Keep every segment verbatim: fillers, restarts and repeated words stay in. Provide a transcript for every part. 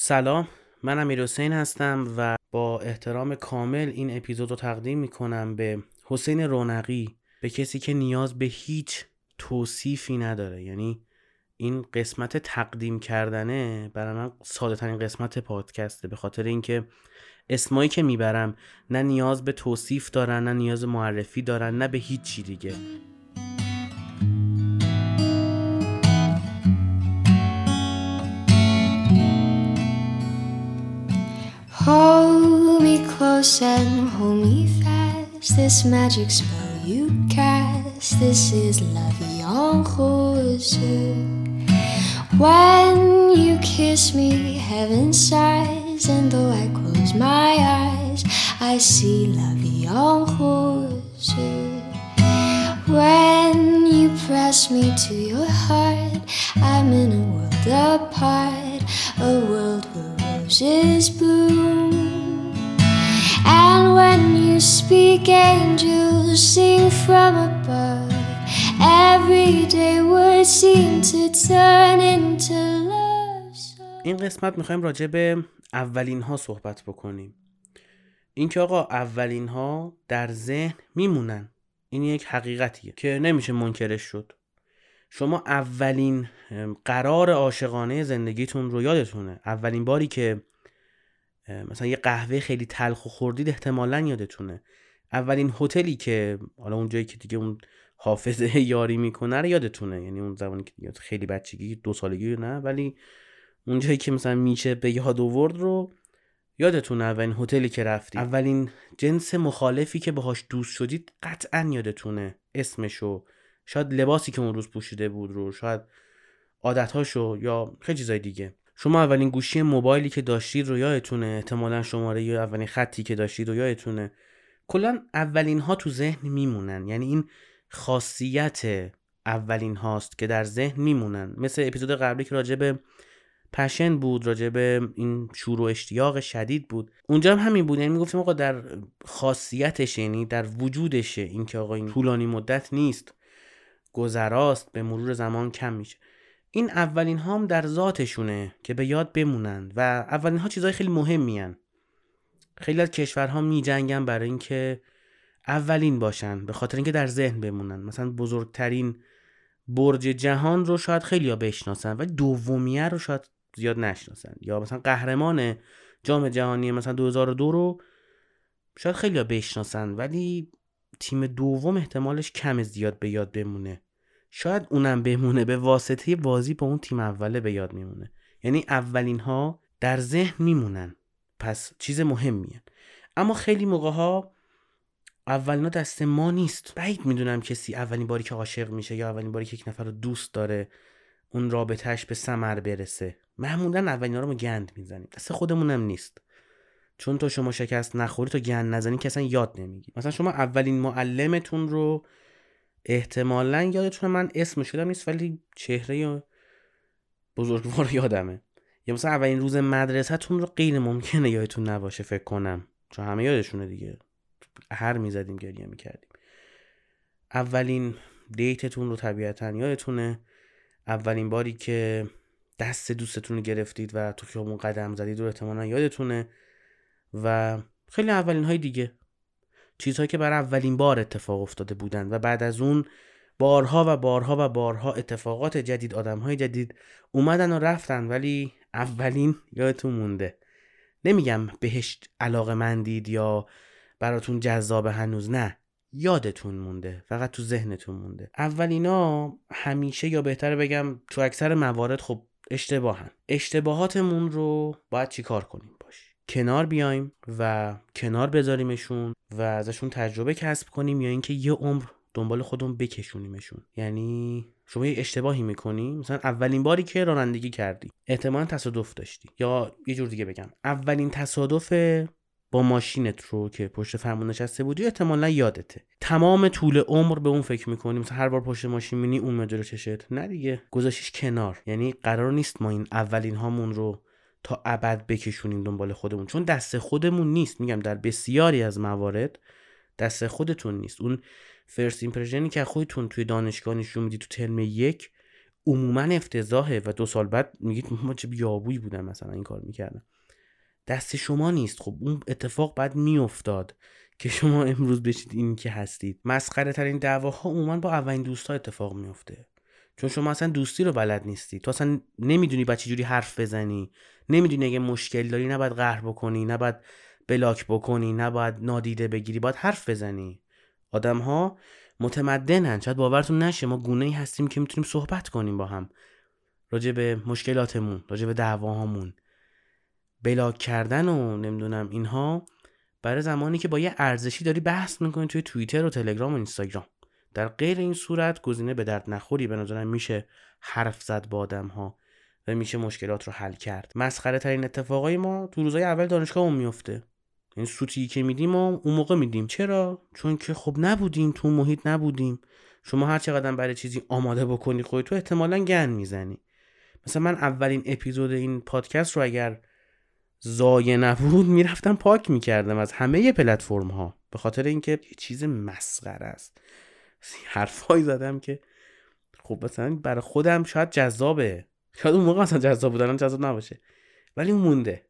سلام، من امیرحسین هستم و با احترام کامل این اپیزود رو تقدیم میکنم به حسین رونقی، به کسی که نیاز به هیچ توصیفی نداره. یعنی این قسمت تقدیم کردنه برای من ساده ترین قسمت پادکسته، به خاطر اینکه اسمایی که میبرم نه نیاز به توصیف دارن، نه نیاز معرفی دارن، نه به هیچ چی دیگه. Hold me close and hold me fast. This magic spell you cast. This is La Vie en Rose. When you kiss me, heaven sighs, and though I close my eyes, I see La Vie en Rose. When you press me to your heart, I'm in a world apart, a world where roses bloom. And when you speak, angels sing from above. Everyday words seem to turn into love songs. این قسمت میخوایم راجع به اولین ها صحبت بکنیم. این که آقا اولین ها در ذهن میمونن، این یک حقیقتیه که نمیشه منکرش شد. شما اولین قرار عاشقانه زندگیتون رو یادتونه، اولین باری که مثلا یه قهوه خیلی تلخ و خوردید احتمالاً یادتونه، اولین هتلی که حالا اونجایی که دیگه اون حافظه یاری میکنه رو یادتونه. یعنی اون زمانی که خیلی بچگی، دو سالگی نه، ولی اونجایی که مثلا میشه به یاد آورد رو یادتونه، اولین هتلی که رفتید، اولین جنس مخالفی که باهاش دوست شدید قطعاً یادتونه، اسمشو، شاید لباسی که اون روز پوشیده بود رو، شاید عادتاشو، یا خیلی چیزای دیگه. شما اولین گوشی موبایلی که داشتید رو یادتونه، احتمالاً شماره یا اولین خطی که داشتید رو یادتونه. کلاً اولین ها تو ذهن میمونن. یعنی این خاصیت اولین هاست که در ذهن میمونن. مثل اپیزود قبلی که راجع به پشن بود، راجع به این شور و اشتیاق شدید بود، اونجا هم همین بود. یعنی میگفتیم آقا در خاصیتشه، یعنی در وجودشه، اینکه آقا این طولانی مدت نیست، گذراست، به مرور زمان کم میشه. این اولین ها هم در ذاتشونه که به یاد بمونن. و اولین ها چیزای خیلی مهمی هن. خیلی از کشورها میجنگن برای اینکه اولین باشن، به خاطر اینکه در ذهن بمونن. مثلا بزرگترین برج جهان رو شاید خیلی‌ها بشناسن ولی دومیه رو شاید زیاد نشناسن، یا مثلا قهرمان جام جهانی مثلا دو هزار و دو رو شاید خیلی‌ها بشناسن ولی تیم دوم احتمالش کم زیاد به یاد بمونه. شاید اونم بمونه به واسطه بازی با اون تیم اوله به یاد میمونه. یعنی اولین ها در ذهن میمونن، پس چیز مهمیه. اما خیلی موقع‌ها اولین ها دست ما نیست. بعید میدونم کسی اولین باری که عاشق میشه یا اولین باری که یک نفر رو دوست داره اون رابطهش به ثمر برسه. معمولاً اولین ها رو ما گند میزنیم، دست خودمونم نیست. چون تو شما شکست نخوری، تو گند نزنی، کسا یاد نمیگی. مثلا شما اولین معلمتون رو احتمالاً یادتونه، من اسمش یادم نیست ولی چهره بزرگوار یادمه. یا مثلا اولین روز مدرسه‌تون رو غیر ممکنه یادتون نباشه فکر کنم، چون همه یادشونه دیگه، هر میزدیم گریه میکردیم. اولین دیتتون رو طبیعتاً یادتونه، اولین باری که دست دوستتون رو گرفتید و تو خیابون قدم زدید رو احتمالاً یادتونه، و خیلی اولین های دیگه، چیزهایی که برای اولین بار اتفاق افتاده بودن و بعد از اون بارها و بارها و بارها اتفاقات جدید، آدمهای جدید اومدن و رفتن ولی اولین یادتون مونده. نمیگم بهش علاقه‌مندید یا براتون جذابه هنوز، نه، یادتون مونده، فقط تو ذهنتون مونده. اولینا همیشه، یا بهتر بگم تو اکثر موارد، خب اشتباهن. اشتباهاتمون رو باید چیکار کنیم؟ باشه کنار بیایم و کنار بذاریمشون و ازشون تجربه کسب کنیم، یا اینکه یه عمر دنبال خودمون بکشونیمشون. یعنی شما یه اشتباهی میکنی، مثلا اولین باری که رانندگی کردی احتمالاً تصادف داشتی، یا یه جور دیگه بگم اولین تصادف با ماشینت رو که پشت فرمون نشسته بودی احتمالاً یادته. تمام طول عمر به اون فکر میکنیم، مثلا هر بار پشت ماشین می‌بینی اون ماجرا چشت، نه دیگه، گذاشتیش کنار. یعنی قرار نیست ما این اولین هامون رو تا ابد بکشونیم دنبال خودمون، چون دست خودمون نیست. میگم در بسیاری از موارد دست خودتون نیست. اون فرست ایمپرشنی که خودتون توی دانشگاه نشون میدی تو ترم یک، عموما افتضاحه و دو سال بعد میگید ما چه بیابویی بودم مثلا این کار میکردم. دست شما نیست. خب اون اتفاق بعد میافتاد که شما امروز بشید این که هستید. مسخره ترین دعواها عموما با اولین دوستا اتفاق میفته، چون شما اصلا دوستی رو بلد نیستی. تو اصلا نمیدونی با چه جوری حرف بزنی، نمیدونی اگه مشکل داری نباید قهر بکنی، نباید بلاک بکنی، نباید نادیده بگیری، باید حرف بزنی. آدم‌ها متمدنن. شاید باورتون نشه ما گونه‌ای هستیم که میتونیم صحبت کنیم با هم راجع به مشکلاتمون، راجع به دعواهامون. بلاک کردن و نمیدونم اینها برای زمانی که با یه ارزشی داری بحث می‌کنی توی توییتر و تلگرام و اینستاگرام. در غیر این صورت گزینه به درد نخوری. به نظرم میشه حرف زد با آدم‌ها و میشه مشکلات رو حل کرد. مسخره ترین اتفاقای ما تو روزهای اول دانشگاهمون میفته. این سوتی که میدیم و اون موقع میدیم. چرا؟ چون که خب نبودیم، تو محیط نبودیم. شما هر چقدر برای چیزی آماده بکنی خودت تو احتمالاً گند میزنی. مثلا من اولین اپیزود این پادکست رو اگر زایه نبود میرفتم پاک میکردم از همه پلتفرم‌ها، به خاطر اینکه یه چیز مسخره است. حرفایی زدم که خب مثلا برای خودم شاید جذابه، شاید اون موقع اصلا جذاب بودنم جذاب نباشه، ولی اون مونده.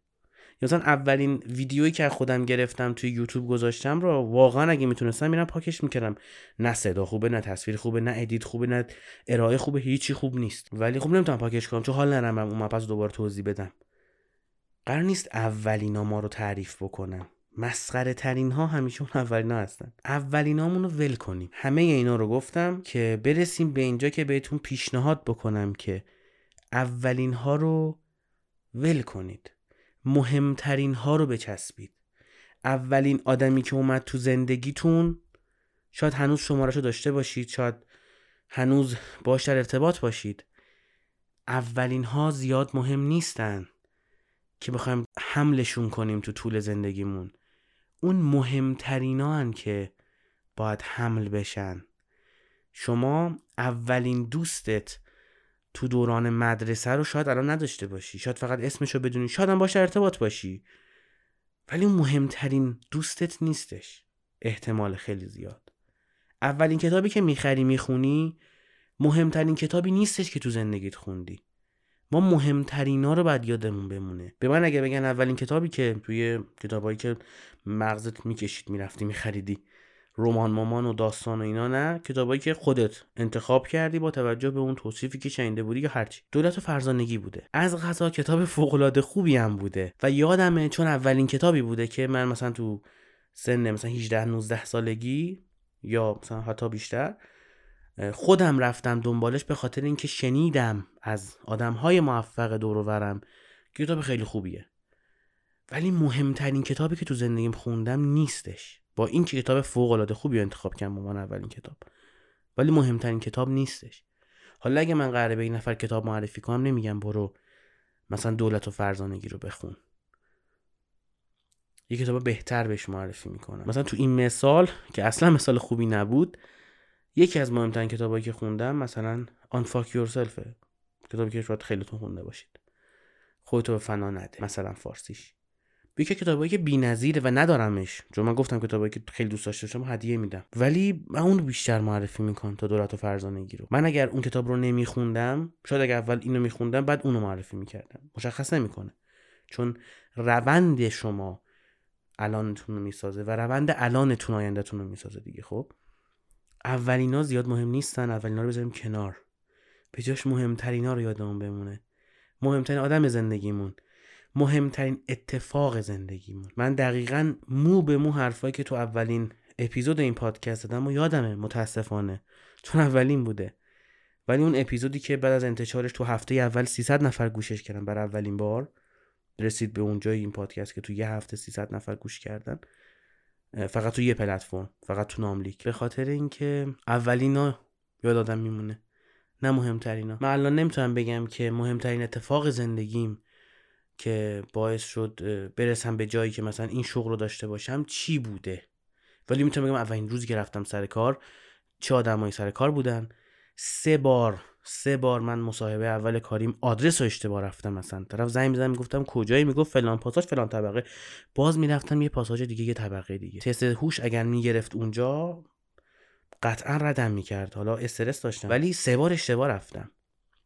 مثلا اولین ویدیویی که خودم گرفتم توی یوتیوب گذاشتم رو واقعا اگه میتونستم میرم پاکش میکردم. نه صدا خوبه، نه تصویر خوبه، نه ادیت خوبه، نه ارائه خوبه، هیچی خوب نیست، ولی خب نمیتونم پاکش کنم چون حال ندارم اون مپس دوباره توضیح بدم. قرار نیست اولینا ما رو تعریف بکنم. مسخره ترین ها همیشه اون اولینا هستن. اولینامون رو ول کنیم. همه اینا رو گفتم که برسیم به اینجا که بهتون پیشنهاد بکنم که اولین ها رو ول کنید، مهمترین ها رو بچسبید. اولین آدمی که اومد تو زندگیتون شاید هنوز شماره‌شو داشته باشید، شاید هنوز باهاش در ارتباط باشید. اولین ها زیاد مهم نیستن که بخوایم حملشون کنیم تو طول زندگیمون. اون مهمترینان که باید حمل بشن. شما اولین دوستت تو دوران مدرسه رو شاید الان نداشته باشی، شاید فقط اسمشو بدونی، شاید هم باهاش ارتباط باشی، ولی اون مهمترین دوستت نیستش احتمال خیلی زیاد. اولین کتابی که میخری میخونی مهمترین کتابی نیستش که تو زندگیت خوندی. ما مهمترینا رو باید یادمون بمونه. به من اگه بگن اولین کتابی که توی کتابایی که مغزت میکشید میرفتی میخریدی، رمان مامان و داستان و اینا، نه، کتابایی که خودت انتخاب کردی با توجه به اون توصیفی که شنیده بودی که هرچی. دولت و فرزانگی بوده، از قضا کتاب فوق‌العاده خوبی هم بوده و یادمه چون اولین کتابی بوده که من مثلا تو سن مثلا هجده نوزده سالگی یا مثلا حتی بیشتر خودم رفتم دنبالش، به خاطر اینکه شنیدم از آدم‌های موفق دور و برم کتاب خیلی خوبیه، ولی مهمترین کتابی که تو زندگیم خوندم نیستش. با این که کتاب فوق‌العاده خوبی انتخاب کردم به عنوان اولین کتاب، ولی مهمترین کتاب نیستش. حالا اگه من قراره به این نفر کتاب معرفی کنم نمیگم برو مثلا دولت و فرزانگی رو بخون، یه کتاب بهتر بهش معرفی میکنم. مثلا تو این مثال که اصلا مثال خوبی نبود، یکی از مهمترین کتابایی که خوندم مثلا Unfuck Yourself، کتابی که شاید خیلیتون خونده باشید، خودتو به فنا نده مثلا فارسیش. یکی کتابایی که بی‌نظیره و ندارمش، چون من گفتم کتابایی که خیلی دوست داشتم هدیه میدم، ولی من اون رو بیشتر معرفی میکنم تا دولت و فرزانگی رو. من اگر اون کتاب رو نمیخوندم، شاید اگر اول اینو میخوندم بعد اونو معرفی میکردم، مشخص نمیکنه، چون روند شما الانتون رو میسازه و روند الانتون آیندهتون رو میسازه دیگه. خب اولینا زیاد مهم نیستن، اولینا رو بذاریم کنار، به جاش مهمترینا رو یادمون بمونه. مهمترین آدم زندگیمون، مهمترین اتفاق زندگیمون. من دقیقاً مو به مو حرفایی که تو اولین اپیزود این پادکست دادم و یادمه، متاسفانه چون اولین بوده، ولی اون اپیزودی که بعد از انتشارش تو هفته اول سیصد نفر گوشش کردن، برای اولین بار رسید به اون جای این پادکست که تو یه هفته سیصد نفر گوش کردن، فقط تو یه پلتفرم، فقط تو ناملیک، به خاطر اینکه اولینا یاد آدم میمونه نه مهمترینا. من الان نمیتونم بگم که مهمترین اتفاق زندگیم که باعث شد برسم به جایی که مثلا این شغل رو داشته باشم چی بوده، ولی میتونم بگم اولین روزی که رفتم سر کار چه آدمایی سر کار بودن. سه بار سه بار من مصاحبه اول کاریم آدرس رو اشتباه رفتم. مثلا طرف زنگ می‌زدم میگفتم کجایی، میگفت فلان پاساژ فلان طبقه، باز میرفتم یه پاساژ دیگه یه طبقه دیگه. تست هوش اگر میگرفت اونجا قطعا ردم میکرد، حالا استرس داشتم، ولی سه بار اشتباه رفتم.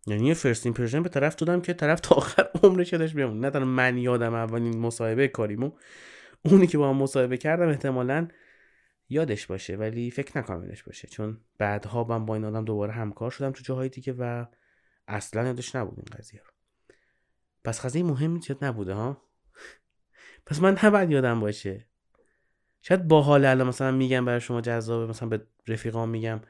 یعنی یه فرست ایمپرشن به طرف دادم که طرف تا آخر عمرش یادش بیامون. نه تنها من یادم اولین مصاحبه کاریمو، اونی که با من مصاحبه کردم احتمالاً یادش باشه، ولی فکر نکنم یادش باشه، چون بعدها من با این آدم دوباره همکار شدم تو جاهای دیگه و اصلا یادش نبود این قضیه رو. پس قضیه مهمی چت نبوده ها. پس من نباید یادم باشه. شاید با حال الان مثلا میگم برای شما جذابه، مثلا به رفیقام میگم،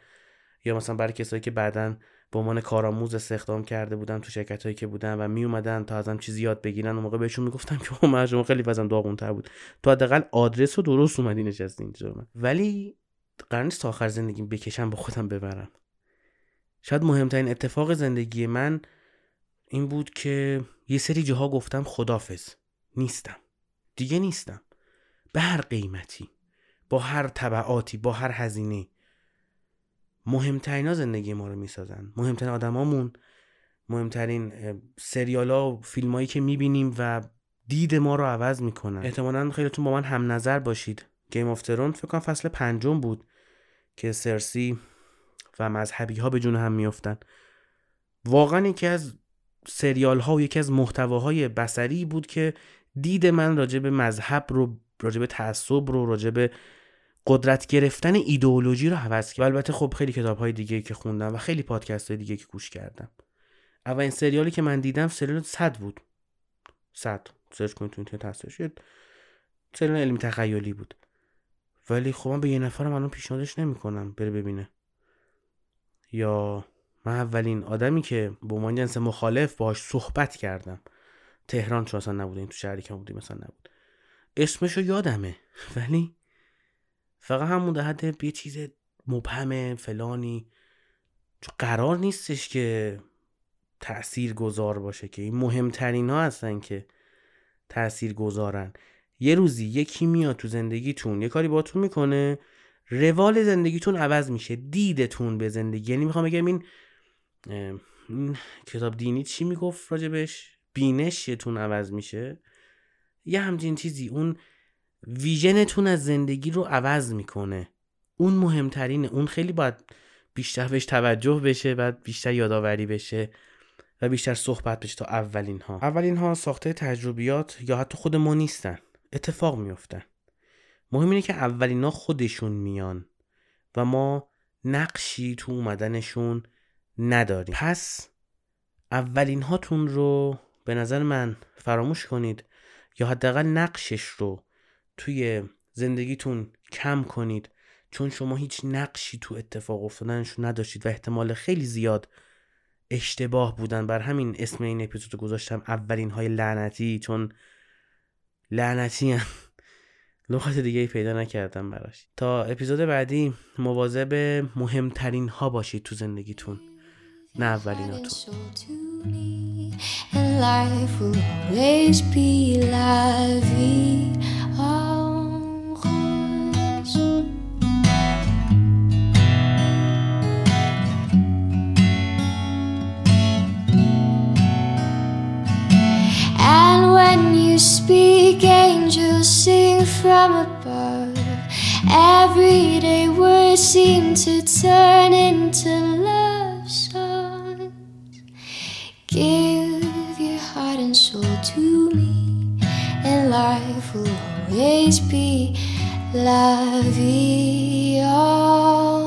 یا مثلا برای کسایی که بعداً به عنوان کارآموز استخدام کرده بودم تو شرکتایی که بودم و می اومدن تا ازم چیزی یاد بگیرن، اون موقع بهشون میگفتم که من شما خیلی وزن داغونتر بود، تو حداقل آدرس رو درست اومدی نشستی اینجا من. ولی قرار نیست تا آخر زندگیم بکشم با خودم ببرم. شاید مهمترین اتفاق زندگی من این بود که یه سری جاها گفتم خدافظ، نیستم دیگه، نیستم به هر قیمتی، با هر تبعاتی، با هر هزینه. مهمترینا زندگی ما رو میسازن، مهمترین آدمامون، مهمترین سریالا و فیلمایی که میبینیم و دید ما رو عوض میکنن. احتمالاً خیلیتون با من هم نظر باشید. گیم آف ترونز فکر کنم فصل پنجم بود که سرسی و مذهبی ها به جون هم میافتن. واقعاً یکی از سریال ها و یکی از محتواهای بصری بود که دید من راجع به مذهب رو، راجع به تعصب رو، راجع به قدرت گرفتن ایدئولوژی رو حوض کرد. البته خب خیلی کتاب‌های دیگه که خوندم و خیلی پادکست‌های دیگه که گوش کردم. اولین سریالی که من دیدم سریال صد بود. صد سرچ کنید تو اینترنت هستش. یه سریال علمی تخیلی بود. ولی خب من به یه نفرم الان پیشنهادش نمی‌کنم بره ببینه. یا من اولین آدمی که با من جنس مخالف باهاش صحبت کردم، تهران چون اصلا نبوده، این تو شهری که بودیم مثلا نبود. اسمش رو یادمه ولی فقط همون در حد یه چیز مبهم فلانی، چون قرار نیستش که تأثیر گذار باشه، که این مهمترین ها هستن که تأثیر گذارن. یه روزی یکی میاد تو زندگیتون یه کاری باتون میکنه، روال زندگیتون عوض میشه، دیدتون به زندگی. یعنی میخوام بگم این, این کتاب دینی چی میگفت راجبش؟ بینشتون عوض میشه، یه همچین چیزی. اون ویژنتون از زندگی رو عوض میکنه. اون مهمترینه، اون خیلی باید بیشتر بهش توجه بشه، بعد بیشتر یادآوری بشه و بیشتر صحبت بشه. تا اولین ها اولین ها ساخته تجربیات یا حتی خود ما نیستن، اتفاق میفتن. مهم اینه که اولین ها خودشون میان و ما نقشی تو اومدنشون نداریم. پس اولین هاتون رو به نظر من فراموش کنید، یا حداقل نقشش رو توی زندگیتون کم کنید، چون شما هیچ نقشی تو اتفاق افتادنش نداشتید و احتمال خیلی زیاد اشتباه بودن. بر همین اسم این اپیزود گذاشتم اولین های لعنتی، چون لعنتی هم لغت دیگه ای پیدا نکردم براش. تا اپیزود بعدی مواظب مهمترین ها باشید تو زندگیتون، نه اولیناتون. Speak, angels sing from above. Everyday words seem to turn into love songs. Give your heart and soul to me, and life will always be La Vie en Rose.